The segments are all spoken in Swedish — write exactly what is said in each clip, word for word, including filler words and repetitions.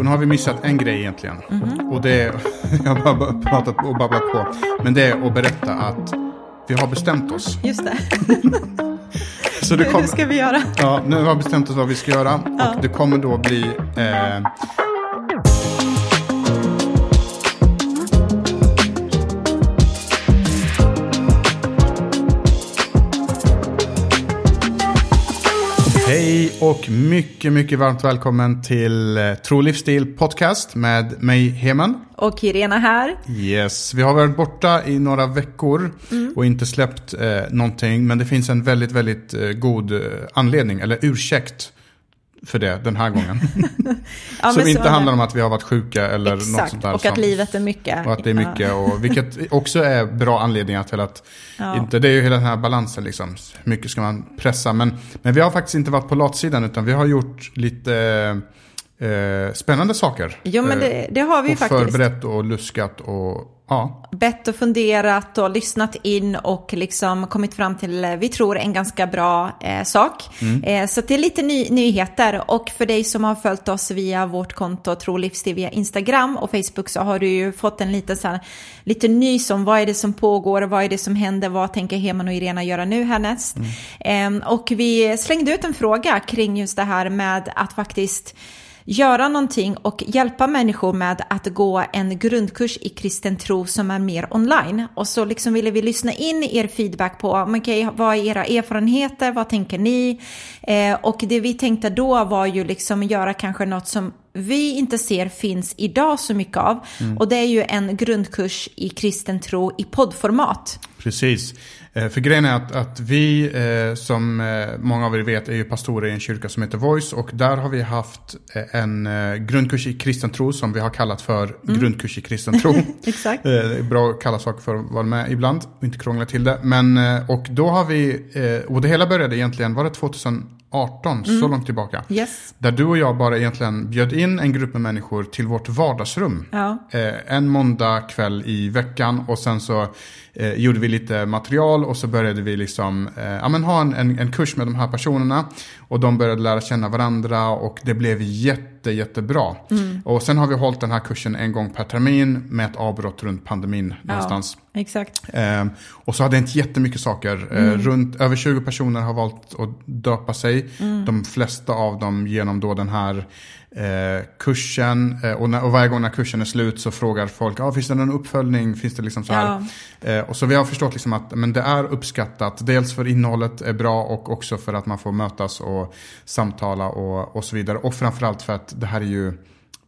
För nu har vi missat en grej egentligen. Mm-hmm. Och det är, jag har bara pratat och babblat på. Men det är att berätta att vi har bestämt oss. Just det. Så det kommer, hur ska vi göra? Ja, nu har vi bestämt oss vad vi ska göra. Ja. Och det kommer då bli... Eh, Hej och mycket, mycket varmt välkommen till Tro Livsstil podcast med mig Heman. Och Irena här. Yes, vi har varit borta i några veckor mm. och inte släppt eh, någonting. Men det finns en väldigt, väldigt eh, god anledning, eller ursäkt för det den här gången. ja, som inte handlar det. om att vi har varit sjuka eller Exakt. något sånt där. och att som, livet är mycket. Och att det är mycket, ja. och, vilket också är bra anledningar till att ja. inte, det är ju hela den här balansen liksom. Hur mycket ska man pressa? Men, men vi har faktiskt inte varit på latsidan utan vi har gjort lite eh, spännande saker. Jo, men det, det har vi ju faktiskt. Förberett och luskat och... Ja. Bett och funderat och lyssnat in och liksom kommit fram till, vi tror, en ganska bra eh, sak. Mm. Eh, så det är lite ny- nyheter. Och för dig som har följt oss via vårt konto Tro Livsstil via Instagram och Facebook så har du ju fått en liten, så här, lite nys om vad är det som pågår, vad är det som händer, vad tänker Heman och Irena göra nu härnäst. Mm. Eh, och vi slängde ut en fråga kring just det här med att faktiskt göra någonting och hjälpa människor med att gå en grundkurs i kristen tro som är mer online. Och så liksom ville vi lyssna in er feedback på okay, vad är era erfarenheter, vad tänker ni? Eh, och det vi tänkte då var ju liksom göra kanske något som vi inte ser finns idag så mycket av. Mm. Och det är ju en grundkurs i kristen tro i poddformat. Precis. För grejen är att, att vi, som många av er vet, är ju pastorer i en kyrka som heter Voice. Och där har vi haft en grundkurs i kristen tro som vi har kallat för mm. grundkurs i kristen tro. Exakt. Bra att kalla saker för att vara med ibland och inte krångla till det. Men, och då har vi, och det hela började egentligen, var det tjugohundraarton, mm. så långt tillbaka. Yes. Där du och jag bara egentligen bjöd in en grupp med människor till vårt vardagsrum. Ja. En måndag kväll i veckan och sen så eh, gjorde vi lite material och så började vi liksom eh, ja, men ha en, en, en kurs med de här personerna och de började lära känna varandra och det blev jätte, jättebra. Mm. Och sen har vi hållit den här kursen en gång per termin med ett avbrott runt pandemin ja. någonstans. Exakt. Eh, och så har det inte jättemycket saker. Mm. Eh, runt över tjugo personer har valt att döpa sig. Mm. De flesta av dem genom då den här eh, kursen. Eh, och, när, och varje gång när kursen är slut så frågar folk, ah, finns det någon uppföljning? Finns det liksom så här? Ja. Eh, och så vi har förstått liksom att men det är uppskattat. Dels för innehållet är bra och också för att man får mötas och samtala och, och så vidare. Och framförallt för att det här är ju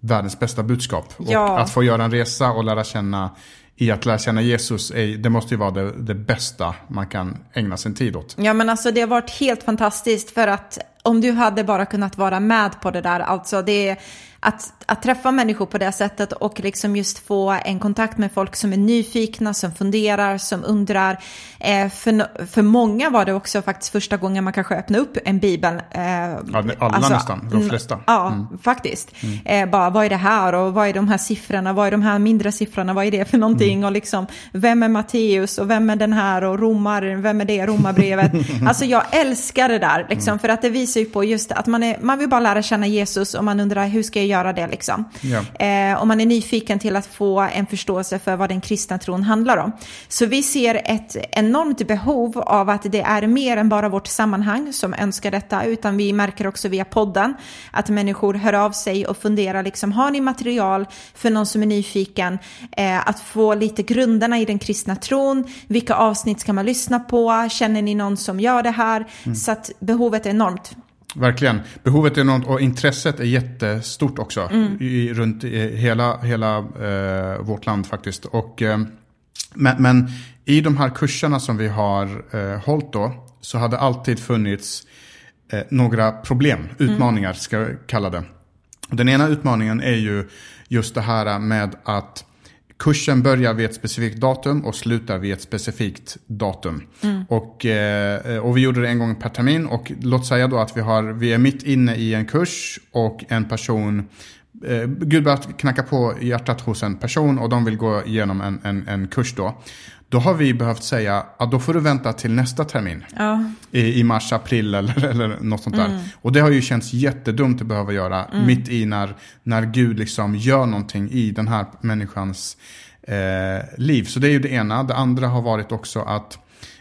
världens bästa budskap. Ja. Och att få göra en resa och lära känna i att lära känna Jesus, är, det måste ju vara det, det bästa man kan ägna sin tid åt. Ja, men alltså det har varit helt fantastiskt för att om du hade bara kunnat vara med på det där, alltså det är att, att träffa människor på det sättet och liksom just få en kontakt med folk som är nyfikna, som funderar, som undrar. Eh, för, för många var det också faktiskt första gången man kanske öppnade upp en bibel. Eh, alla alltså, nästan, de flesta. Mm. Ja, faktiskt. Mm. Eh, bara, vad är det här och vad är de här siffrorna, vad är de här mindre siffrorna, vad är det för någonting? Mm. Och liksom, vem är Matteus och vem är den här och romar, vem är det, romarbrevet? Alltså jag älskar det där, liksom, mm. för att det visar ju på just att man, är, man vill bara lära känna Jesus och man undrar, hur ska jag göra det liksom. Ja. Eh, och man är nyfiken till att få en förståelse för vad den kristna tron handlar om. Så vi ser ett enormt behov av att det är mer än bara vårt sammanhang som önskar detta, utan vi märker också via podden att människor hör av sig och funderar liksom, har ni material för någon som är nyfiken? Eh, att få lite grunderna i den kristna tron, vilka avsnitt ska man lyssna på? Känner ni någon som gör det här? Mm. Så att behovet är enormt. Verkligen. Behovet är enormt och intresset är jättestort också mm. i, runt i, hela, hela eh, vårt land faktiskt. Och, eh, men, men i de här kurserna som vi har eh, hållit då så hade alltid funnits eh, några problem, utmaningar mm. ska jag kalla det. Den ena utmaningen är ju just det här med att kursen börjar vid ett specifikt datum och slutar vid ett specifikt datum. Mm. Och, och vi gjorde det en gång per termin. Och låt säga då att vi, har, vi är mitt inne i en kurs och en person eh, Gud börjar knacka på hjärtat hos en person och de vill gå igenom en, en, en kurs då. Då har vi behövt säga att då får du vänta till nästa termin. Ja. I, i mars, april eller, eller något sånt där. Mm. Och det har ju känts jättedumt att behöva göra mm. mitt i när, när Gud liksom gör någonting i den här människans eh, liv. Så det är ju det ena. Det andra har varit också att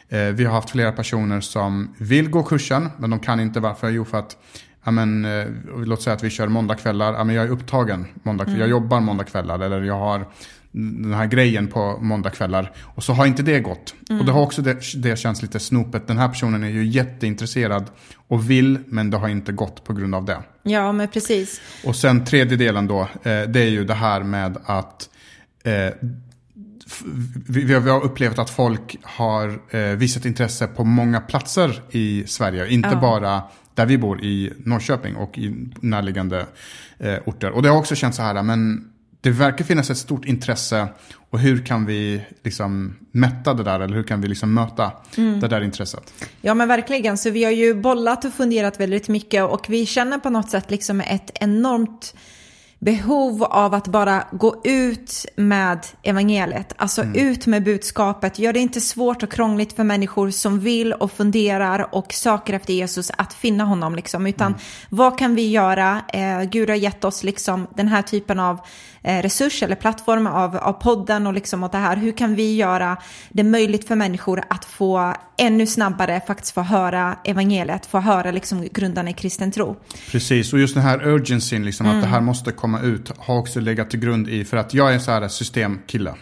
eh, vi har haft flera personer som vill gå kursen men de kan inte. Varför? Jo, för att amen, eh, låt säga att vi kör måndagkvällar. Amen, jag är upptagen måndagkvällar. Mm. Jag jobbar måndagkvällar eller jag har den här grejen på måndagkvällar och så har inte det gått. Mm. Och det har också det, det känns lite snopet. Den här personen är ju jätteintresserad och vill, men det har inte gått på grund av det. Ja, men precis. Och sen tredje delen då, eh, det är ju det här med att eh, vi, vi har upplevt att folk har eh, visat intresse på många platser i Sverige. Inte ja. bara där vi bor i Norrköping och i närliggande eh, orter. Och det har också känts så här, men det verkar finnas ett stort intresse och hur kan vi liksom mätta det där eller hur kan vi liksom möta mm. det där intresset? Ja men verkligen, så vi har ju bollat och funderat väldigt mycket och vi känner på något sätt liksom ett enormt behov av att bara gå ut med evangeliet. Alltså mm. ut med budskapet. Gör det inte svårt och krångligt för människor som vill och funderar och söker efter Jesus att finna honom. Liksom. Utan mm. vad kan vi göra? Eh, Gud har gett oss liksom den här typen av eh, resurs eller plattform av, av podden och, liksom och det här. Hur kan vi göra det möjligt för människor att få ännu snabbare faktiskt få höra evangeliet, få höra liksom grundarna i kristen tro. Precis, och just den här urgencyn liksom, mm. att det här måste komma ut har också legat till grund i, för att jag är en så här systemkille.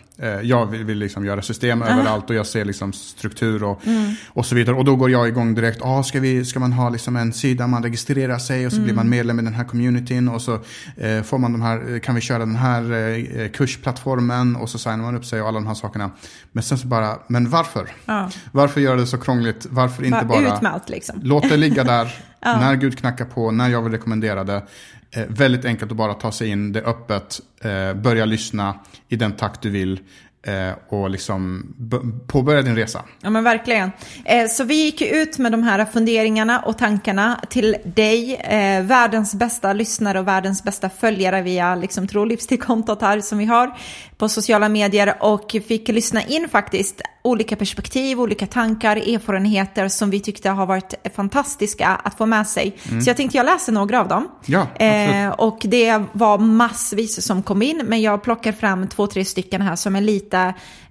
Jag vill, vill liksom göra system uh-huh. överallt och jag ser liksom struktur och, mm. och så vidare. Och då går jag igång direkt. Ah, ska, vi, ska man ha liksom en sida man registrerar sig och så mm. blir man medlem i den här communityn och så eh, får man de här, kan vi köra den här eh, kursplattformen och så signar man upp sig och alla de här sakerna. Men sen så bara, men varför? Uh. Varför gör det så krångligt? Varför inte Var, bara utmalt, liksom. Låt det ligga där uh. när Gud knackar på, när jag vill rekommendera det. Eh, väldigt enkelt att bara ta sig in, det är öppet, eh, börja lyssna i den takt du vill eh, och liksom b- påbörja din resa. Ja men verkligen. Eh, så vi gick ut med de här funderingarna och tankarna till dig, eh, världens bästa lyssnare och världens bästa följare via liksom, trolivsstil-kontot här som vi har på sociala medier och fick lyssna in faktiskt olika perspektiv, olika tankar, erfarenheter som vi tyckte har varit fantastiska att få med sig. Mm. Så jag tänkte jag läser några av dem. Ja, eh, och det var massvis som kom in, men jag plockar fram två, tre stycken här som är lite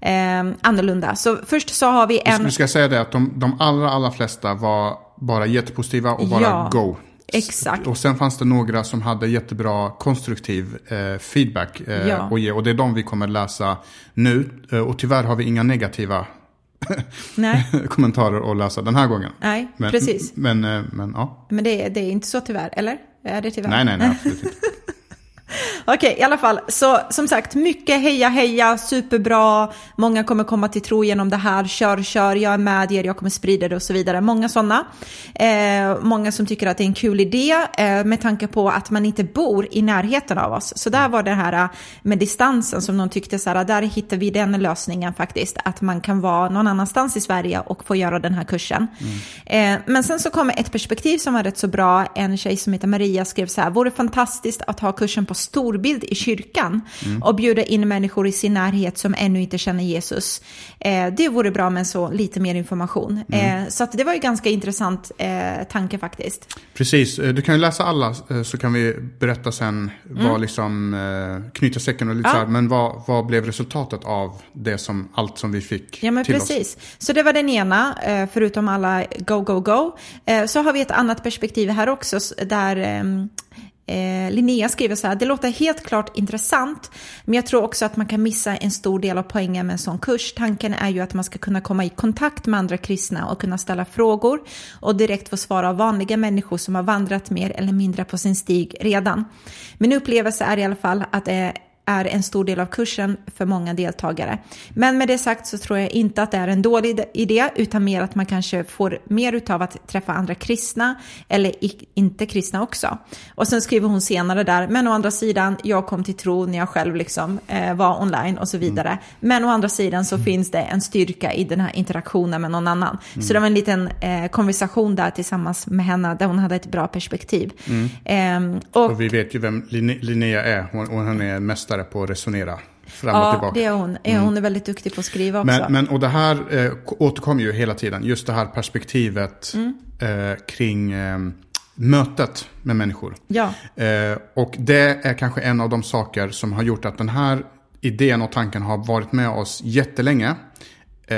eh, annorlunda. Så först så har vi en... Vi ska säga det att de, de allra, allra flesta var bara jättepositiva och bara ja. go. Exakt. Och sen fanns det några som hade jättebra konstruktiv eh, feedback eh, ja. och ge. Och det är de vi kommer läsa nu. Eh, och tyvärr har vi inga negativa Nej. kommentarer att läsa den här gången. Nej, men, precis. Men, eh, men, ja. men det, det är inte så tyvärr, eller? Är det tyvärr? Nej, nej, nej absolut inte. Okej, i alla fall. Så som sagt, mycket heja, heja, superbra. Många kommer komma till tro genom det här. Kör, kör, jag är med er, jag kommer sprida det och så vidare. Många sådana. Eh, många som tycker att det är en kul idé eh, med tanke på att man inte bor i närheten av oss. Så där var det här med distansen som någon tyckte så här, där hittar vi den lösningen faktiskt. Att man kan vara någon annanstans i Sverige och få göra den här kursen. Mm. Eh, men sen så kommer ett perspektiv som var rätt så bra. En tjej som heter Maria skrev så här, vore fantastiskt att ha kursen på storbild i kyrkan mm. och bjuda in människor i sin närhet som ännu inte känner Jesus. Eh, det vore bra men så lite mer information. Mm. Eh, så att det var ju ganska intressant eh, tanke faktiskt. Precis, du kan ju läsa alla så kan vi berätta sen mm. vad liksom eh, knyta säcken och lite ja. så här, men vad, vad blev resultatet av det som allt som vi fick ja, men till precis. Oss? Så det var den ena, eh, förutom alla go, go, go. Eh, så har vi ett annat perspektiv här också där eh, Eh, Linnea skriver så här, det låter helt klart intressant men jag tror också att man kan missa en stor del av poängen med en sån kurs. Tanken är ju att man ska kunna komma i kontakt med andra kristna och kunna ställa frågor och direkt få svara av vanliga människor som har vandrat mer eller mindre på sin stig redan. Min upplevelse är i alla fall att det eh, är en stor del av kursen för många deltagare. Men med det sagt så tror jag inte att det är en dålig idé, utan mer att man kanske får mer utav att träffa andra kristna eller inte kristna också. Och sen skriver hon senare där, men å andra sidan, jag kom till tro när jag själv liksom eh, var online och så vidare. Mm. Men å andra sidan så mm. finns det en styrka i den här interaktionen med någon annan. Mm. Så det var en liten eh, konversation där tillsammans med henne där hon hade ett bra perspektiv. Mm. Eh, och, och vi vet ju vem Linnea är, hon, hon är en mästare på att resonera fram och ja, tillbaka. Det är hon. Mm. Hon är väldigt duktig på att skriva också. Men, men, och det här eh, återkommer ju hela tiden. Just det här perspektivet mm. eh, kring eh, mötet med människor. Ja. Eh, och det är kanske en av de saker som har gjort att den här idén och tanken har varit med oss jättelänge. Eh,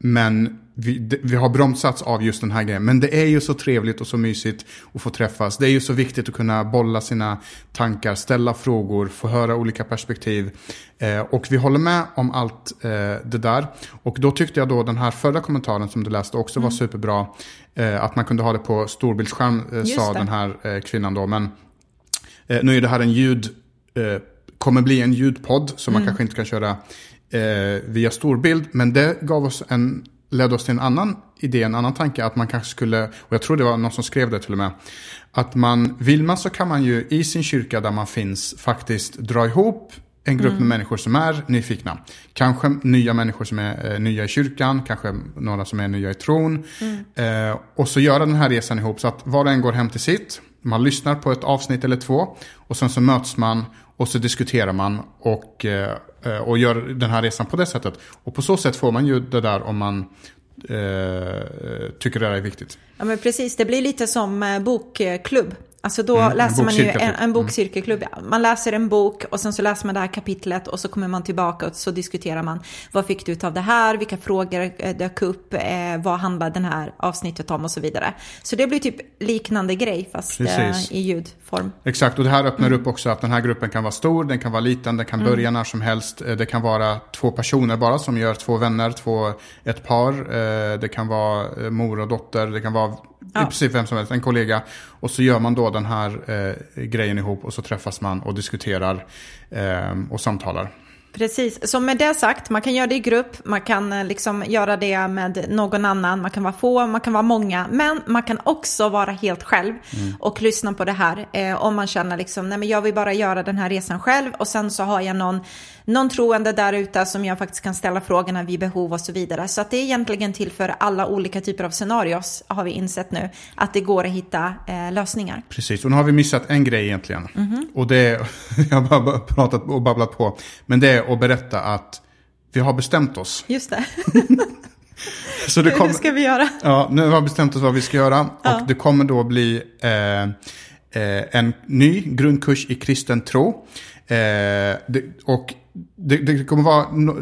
men vi, vi har bromsats av just den här grejen. Men det är ju så trevligt och så mysigt att få träffas. Det är ju så viktigt att kunna bolla sina tankar, ställa frågor, få höra olika perspektiv. Eh, och vi håller med om allt eh, det där. Och då tyckte jag då den här förra kommentaren som du läste också mm. var superbra. Eh, att man kunde ha det på storbildsskärm, eh, sa det. Den här eh, kvinnan då. Men eh, nu är det här en ljud... Eh, kommer bli en ljudpodd som man mm. kanske inte kan köra eh, via storbild. Men det gav oss en... ledde oss till en annan idé, en annan tanke, att man kanske skulle, och jag tror det var någon som skrev det till och med, att man, vill man så kan man ju i sin kyrka där man finns faktiskt dra ihop en grupp mm. med människor som är nyfikna. Kanske nya människor som är eh, nya i kyrkan, kanske några som är nya i tron. Mm. Eh, och så göra den här resan ihop så att var och en går hem till sitt, man lyssnar på ett avsnitt eller två och sen så möts man och så diskuterar man och... Eh, och gör den här resan på det sättet. Och på så sätt får man ju det där om man eh, tycker det är viktigt. Ja men precis, det blir lite som bokklubb. Alltså då mm, läser man ju en, en bokcirkelklubb. Mm. Man läser en bok och sen så läser man det här kapitlet och så kommer man tillbaka och så diskuterar man. Vad fick du av det här? Vilka frågor dök upp? Eh, vad handlar den här avsnittet om och så vidare. Så det blir typ liknande grej fast eh, i ljudform. Exakt, och det här öppnar mm. upp också att den här gruppen kan vara stor, den kan vara liten, den kan mm. börja när som helst. Det kan vara två personer bara som gör två vänner, två, ett par. Eh, det kan vara mor och dotter, det kan vara... Ja. I princip vem som helst, en kollega. Och så gör man då den här eh, grejen ihop och så träffas man och diskuterar eh, och samtalar. Precis, så med det sagt, man kan göra det i grupp, man kan liksom göra det med någon annan, man kan vara få, man kan vara många, men man kan också vara helt själv mm. och lyssna på det här eh, om man känner liksom, nej men jag vill bara göra den här resan själv och sen så har jag någon, någon troende där ute som jag faktiskt kan ställa frågorna vid behov och så vidare. Så att det är egentligen till för alla olika typer av scenarios, har vi insett nu, att det går att hitta eh, lösningar. Precis, och nu har vi missat en grej egentligen mm-hmm. och det, jag har bara pratat och babblat på, men det är och berätta att vi har bestämt oss. Just det. Så det kommer, hur ska vi göra? Ja, nu har vi bestämt oss vad vi ska göra. Ja. Och det kommer då bli eh, eh, en ny grundkurs i kristen tro. Eh, det, och det, det kommer vara no,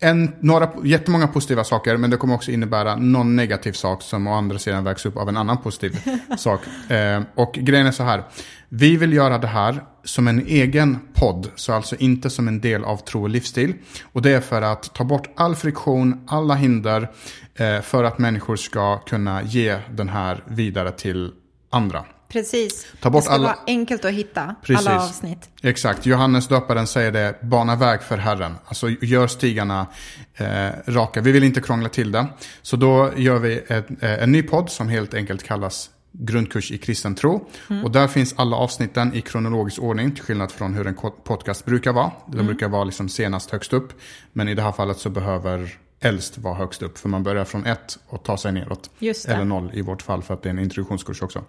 en, några, jättemånga positiva saker. Men det kommer också innebära någon negativ sak som å andra sidan vägs upp av en annan positiv sak. Eh, och grejen är så här. Vi vill göra det här som en egen podd, så alltså inte som en del av tro och livsstil. Och det är för att ta bort all friktion, alla hinder eh, för att människor ska kunna ge den här vidare till andra. Precis, ta bort det ska alla... vara enkelt att hitta. Precis. Alla avsnitt. Exakt, Johannes Döparen säger det, bana väg för Herren. Alltså gör stigarna eh, raka, vi vill inte krångla till det. Så då gör vi ett, en ny podd som helt enkelt kallas grundkurs i kristen tro mm. och där finns alla avsnitten i kronologisk ordning till skillnad från hur en podcast brukar vara. De mm. brukar vara liksom senast högst upp, men i det här fallet så behöver äldst vara högst upp för man börjar från ett och tar sig neråt eller noll i vårt fall för att det är en introduktionskurs också.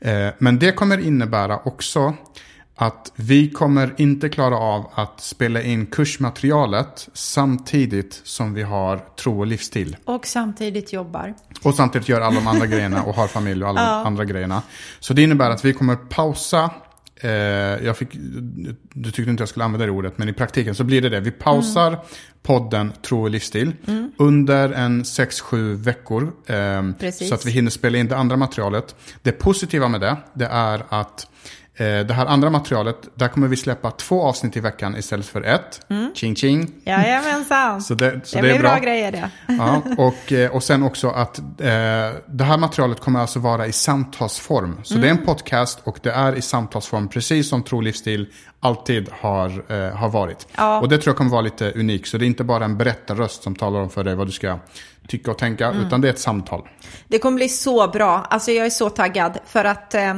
Eh, men det kommer innebära också att vi kommer inte klara av att spela in kursmaterialet samtidigt som vi har tro och livsstil. Och samtidigt jobbar. Och samtidigt gör alla de andra grejerna och har familj och alla ja. andra grejerna. Så det innebär att vi kommer pausa. Eh, jag fick, du tyckte inte jag skulle använda det ordet, men i praktiken så blir det det. Vi pausar mm. podden tro och livsstil mm. under en sex sju veckor. Eh, så att vi hinner spela in det andra materialet. Det positiva med det, det är att Det här andra materialet, där kommer vi släppa två avsnitt i veckan istället för ett. Mm. Ching ching. Jajamensan. Så det, så det, det är bra. bra grejer det. Ja, och, och sen också att eh, det här materialet kommer alltså vara i samtalsform. Så mm. det är en podcast och det är i samtalsform, precis som Tro livsstil alltid har, eh, har varit. Ja. Och det tror jag kommer vara lite unikt. Så det är inte bara en berättarröst som talar om för dig vad du ska tycka och tänka, mm. utan det är ett samtal. Det kommer bli så bra. Alltså jag är så taggad för att... Eh,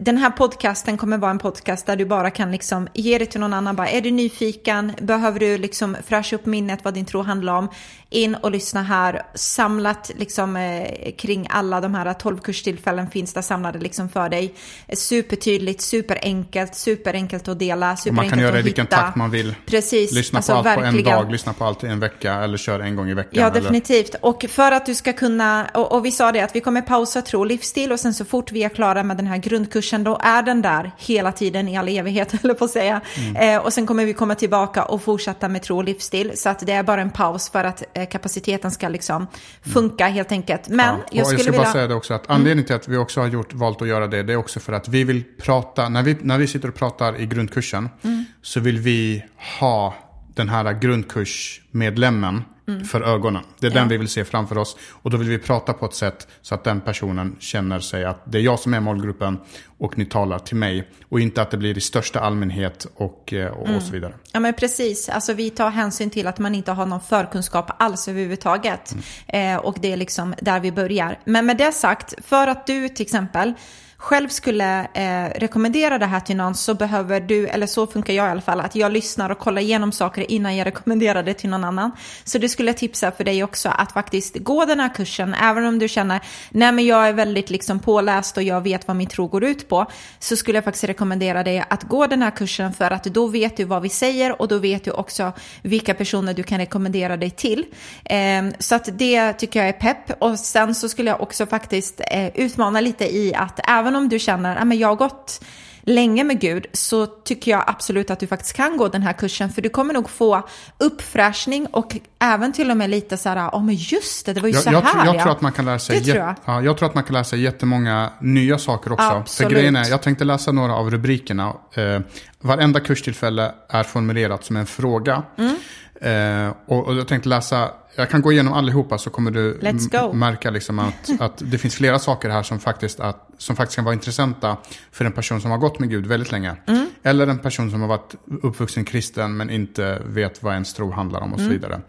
den här podcasten kommer vara en podcast där du bara kan liksom ge det till någon annan. Bara, är du nyfiken? Behöver du liksom fräscha upp minnet vad din tro handlar om? In och lyssna här. Samlat liksom, eh, kring alla de här tolv kurstillfällen finns där samlade liksom för dig. Supertydligt, superenkelt, superenkelt att dela. Superenkelt man kan göra det i vilken takt man vill. Precis. Lyssna alltså, på allt verkligen. På en dag, lyssna på allt i en vecka eller kör en gång i veckan. Ja, definitivt. Eller? Och för att du ska kunna, och, och vi sa det att vi kommer pausa tro livsstil och sen så fort vi är klara med den här grundkursen då är den där hela tiden i all evighet eller på att säga. Mm. Eh, och sen kommer vi komma tillbaka och fortsätta med tro och livsstil. Så att det är bara en paus för att eh, kapaciteten ska liksom funka mm. helt enkelt. Men ja. jag, skulle jag skulle vilja... bara säga det också att anledningen till att vi också har gjort, valt att göra det, det är också för att vi vill prata, när vi, när vi sitter och pratar i grundkursen mm. så vill vi ha den här grundkursmedlemmen Mm. för ögonen. Det är ja. den vi vill se framför oss. Och då vill vi prata på ett sätt så att den personen känner sig att det är jag som är målgruppen och ni talar till mig. Och inte att det blir i största allmänhet och, och, mm. och så vidare. Ja men precis. Alltså vi tar hänsyn till att man inte har någon förkunskap alls överhuvudtaget. Mm. Eh, och det är liksom där vi börjar. Men med det sagt, för att du till exempel själv skulle eh, rekommendera det här till någon, så behöver du, eller så funkar jag i alla fall, att jag lyssnar och kollar igenom saker innan jag rekommenderar det till någon annan. Så det skulle jag tipsa för dig också, att faktiskt gå den här kursen, även om du känner nej men jag är väldigt liksom påläst och jag vet vad min tro går ut på, så skulle jag faktiskt rekommendera dig att gå den här kursen, för att då vet du vad vi säger och då vet du också vilka personer du kan rekommendera dig till. Eh, så att det tycker jag är pepp. Och sen så skulle jag också faktiskt eh, utmana lite i att även Även om du känner att jag har gått länge med Gud, så tycker jag absolut att du faktiskt kan gå den här kursen, för du kommer nog få uppfräschning och även till och med lite så här, oh, men just det, det var ju jag, så jag här. Tro, jag, ja. tror att man kan lära sig jät- jag. Ja, jag tror att man kan lära sig jättemånga nya saker också. Absolut. För grejen är, jag tänkte läsa några av rubrikerna. Eh, varenda kurstillfälle är formulerat som en fråga. Mm. Eh, och, och jag tänkte läsa, jag kan gå igenom allihopa, så kommer du m- märka liksom att, att det finns flera saker här som faktiskt, att, som faktiskt kan vara intressanta för en person som har gått med Gud väldigt länge. Mm. Eller en person som har varit uppvuxen kristen men inte vet vad ens tro handlar om och så vidare.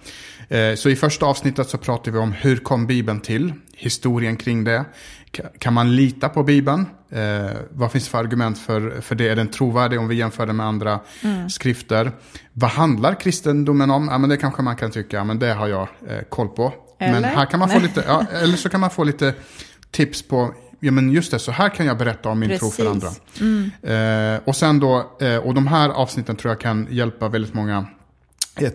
Mm. Eh, så i första avsnittet så pratar vi om hur kom Bibeln till? Historien kring det. Ka- kan man lita på Bibeln? Eh, vad finns det för argument för, för det? Är den trovärdig om vi jämför det med andra mm. skrifter? Vad handlar kristendomen om? Ja, men det kanske man kan tycka, men det har jag eh, koll på. Eller? Men här kan man få lite, ja, eller så kan man få lite tips på, ja men just det, så här kan jag berätta om min Precis. Tro för andra. Mm. Eh, och sen då, eh, och de här avsnitten tror jag kan hjälpa väldigt många.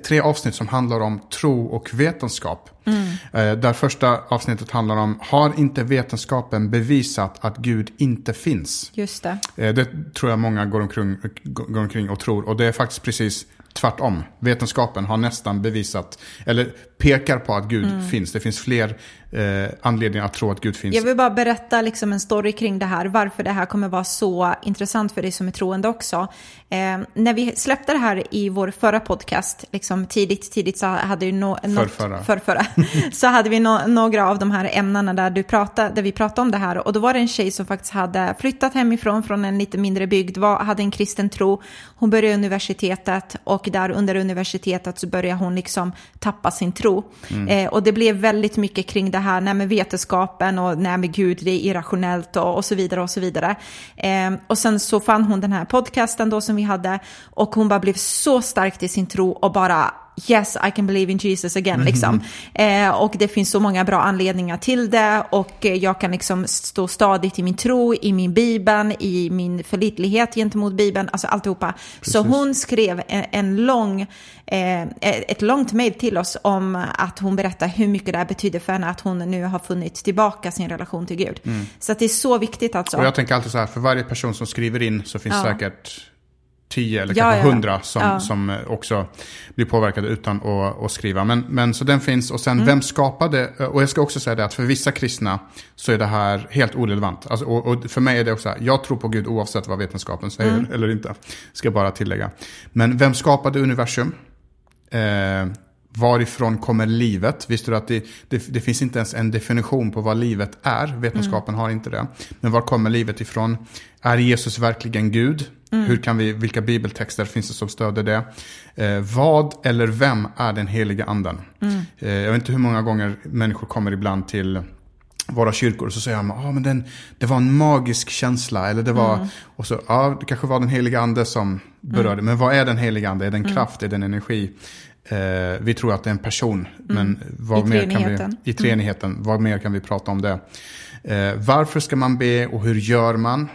Tre avsnitt som handlar om tro och vetenskap. Mm. Där första avsnittet handlar om, har inte vetenskapen bevisat att Gud inte finns? Just det. Det tror jag många går omkring, går omkring och tror. Och det är faktiskt precis tvärtom. Vetenskapen har nästan bevisat, eller pekar på att Gud mm. finns. Det finns fler eh, anledningar att tro att Gud finns. Jag vill bara berätta liksom en story kring det här. Varför det här kommer vara så intressant för dig som är troende också. Eh, när vi släppte det här i vår förra podcast, liksom tidigt, tidigt så hade vi no, något, förrförra. förrförra, så hade vi no, några av de här ämnena där, du pratade, där vi pratade om det här. Och då var det en tjej som faktiskt hade flyttat hemifrån från en lite mindre bygd, var, hade en kristen tro. Hon började universitetet och Och där under universitetet så börjar hon liksom tappa sin tro. Mm. Eh, och det blev väldigt mycket kring det här, nej med vetenskapen och nej med Gud, det är irrationellt och, och så vidare och så vidare. Eh, och sen så fann hon den här podcasten då som vi hade, och hon bara blev så starkt i sin tro och bara yes, I can believe in Jesus again liksom. Mm. Eh, och det finns så många bra anledningar till det, och jag kan liksom stå stadigt i min tro, i min Bibeln, i min förlitlighet gentemot Bibeln, alltså alltihopa. Precis. Så hon skrev en, en lång eh, ett långt mejl till oss om att hon berättar hur mycket det här betyder för henne, att hon nu har funnit tillbaka sin relation till Gud. Mm. Så att det är så viktigt alltså. Och jag tänker alltid så här, för varje person som skriver in så finns ja. säkert tio eller ja, kanske hundra ja, ja. som, ja. som också blir påverkade utan att, att skriva. Men, men så den finns. Och sen mm. vem skapade, och jag ska också säga det att för vissa kristna så är det här helt orelevant. Alltså, och, och för mig är det också, jag tror på Gud oavsett vad vetenskapen säger mm. eller inte. Ska jag bara tillägga. Men vem skapade universum? Eh, varifrån kommer livet? Visste du att det, det, det finns inte ens en definition på vad livet är? Vetenskapen mm. har inte det. Men var kommer livet ifrån? Är Jesus verkligen Gud? Mm. Hur kan vi, vilka bibeltexter finns det som stöder det? Eh, vad eller vem är den heliga anden? Mm. Eh, jag vet inte hur många gånger människor kommer ibland till våra kyrkor och så säger de, ah, men den, det var en magisk känsla. Eller det var, mm. och så, ah, det kanske var den heliga ande som berörde. Mm. Men vad är den heliga ande? Är den mm. kraft? Är den energi? Eh, vi tror att det är en person, mm. men vad I mer kan vi, i treenigheten, mm. vad mer kan vi prata om det? Eh, varför ska man be och hur gör man?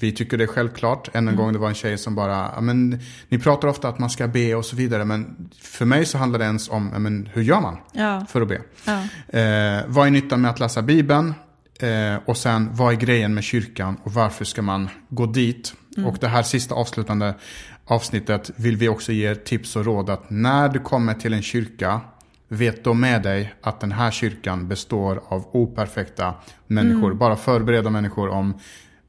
Vi tycker det är självklart. Än en mm. gång det var en tjej som bara, men ni pratar ofta att man ska be och så vidare. Men för mig så handlar det ens om, men hur gör man ja. för att be? Ja. Eh, vad är nyttan med att läsa Bibeln? Eh, och sen, vad är grejen med kyrkan? Och varför ska man gå dit? Mm. Och det här sista avslutande avsnittet vill vi också ge tips och råd att när du kommer till en kyrka, vet då med dig att den här kyrkan består av operfekta människor. Mm. Bara förbereda människor om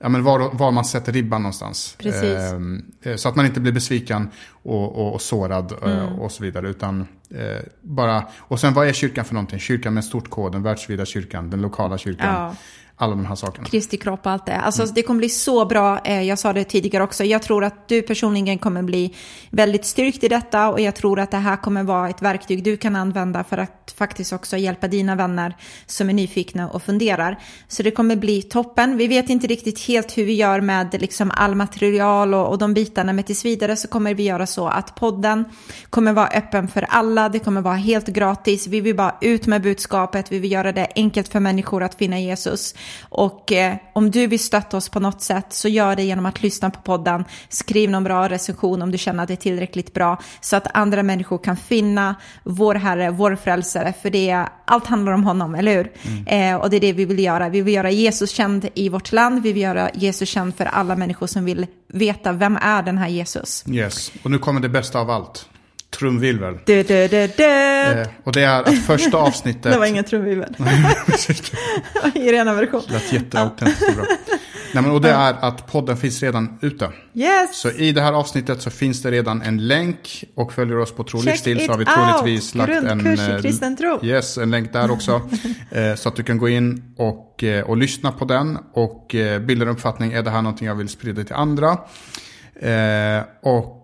ja, men var, var man sätter ribban någonstans. Eh, så att man inte blir besviken och, och, och sårad mm. och så vidare. Utan, eh, bara, och sen, vad är kyrkan för någonting? Kyrkan med stort K, den världsvida kyrkan, den lokala kyrkan. Ja. Alla de här sakerna. Kristi kropp och allt det. Alltså mm. det kommer bli så bra. Jag sa det tidigare också. Jag tror att du personligen kommer bli väldigt styrkt i detta. Och jag tror att det här kommer vara ett verktyg du kan använda för att faktiskt också hjälpa dina vänner som är nyfikna och funderar. Så det kommer bli toppen. Vi vet inte riktigt helt hur vi gör med liksom all material och, och de bitarna. Men tills vidare så kommer vi göra så att podden kommer vara öppen för alla. Det kommer vara helt gratis. Vi vill bara ut med budskapet. Vi vill göra det enkelt för människor att finna Jesus. Och eh, om du vill stötta oss på något sätt så gör det genom att lyssna på podden. Skriv någon bra recension om du känner att det är tillräckligt bra. Så att andra människor kan finna vår Herre, vår frälsare. För det är, allt handlar om honom, eller hur? Mm. Eh, och det är det vi vill göra. Vi vill göra Jesus känd i vårt land. Vi vill göra Jesus känd för alla människor som vill veta vem är den här Jesus. Yes, och nu kommer det bästa av allt. Trumvilvel. Du, du, du, du. Eh, och det är att första avsnittet... det var ingen trumvilvel. I rena version. Det lät jätteautentiskt bra. Nej, men, och det är att podden finns redan ute. Yes. Så i det här avsnittet så finns det redan en länk. Och följer oss på Trolivsstil så har vi troligtvis lagt en, grundkurs i kristen tro. Yes, en länk där också. eh, så att du kan gå in och, och lyssna på den. Och eh, bilda en uppfattning. Är det här någonting jag vill sprida till andra? Eh, och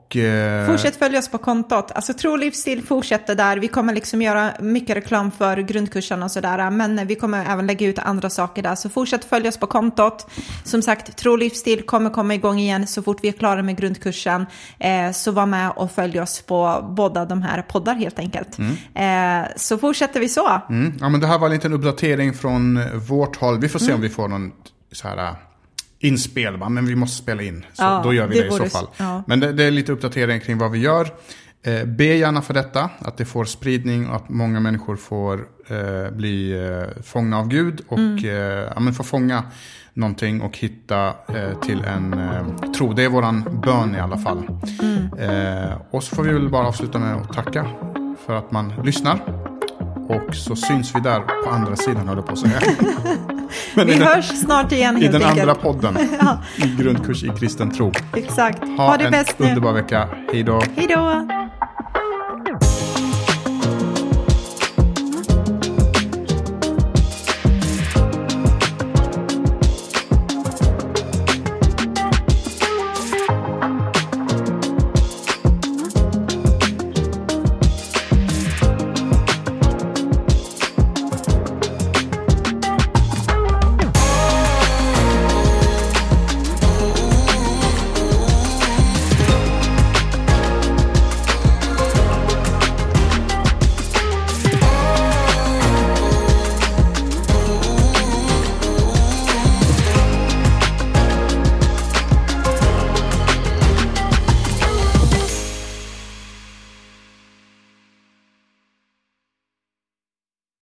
fortsätt följa oss på kontot. Alltså Tro Livsstil fortsätter där. Vi kommer liksom göra mycket reklam för grundkursen och sådär. Men vi kommer även lägga ut andra saker där. Så fortsätt följa oss på kontot. Som sagt, Tro Livsstil kommer komma igång igen så fort vi är klara med grundkursen. Eh, så var med och följ oss på båda de här poddar helt enkelt. Mm. Eh, så fortsätter vi så. Mm. Ja, men det här var en liten uppdatering från vårt håll. Vi får se mm. om vi får någon så här... inspel, men vi måste spela in så ja, då gör vi det, det i så fall ja. Men det, det är lite uppdatering kring vad vi gör. eh, be gärna för detta, att det får spridning och att många människor får eh, bli eh, fångna av Gud och mm. eh, ja, men få fånga någonting och hitta eh, till en eh, tro, det är våran bön i alla fall. mm. eh, och så får vi väl bara avsluta med att tacka för att man lyssnar och så syns vi där på andra sidan, höll jag på att säga. Men vi den, hörs snart igen helt i den enkelt. Andra podden. ja. I grundkurs i kristen tro. Exakt. Ha, ha det en bäst underbar nu. Vecka. Hej då. Hej då.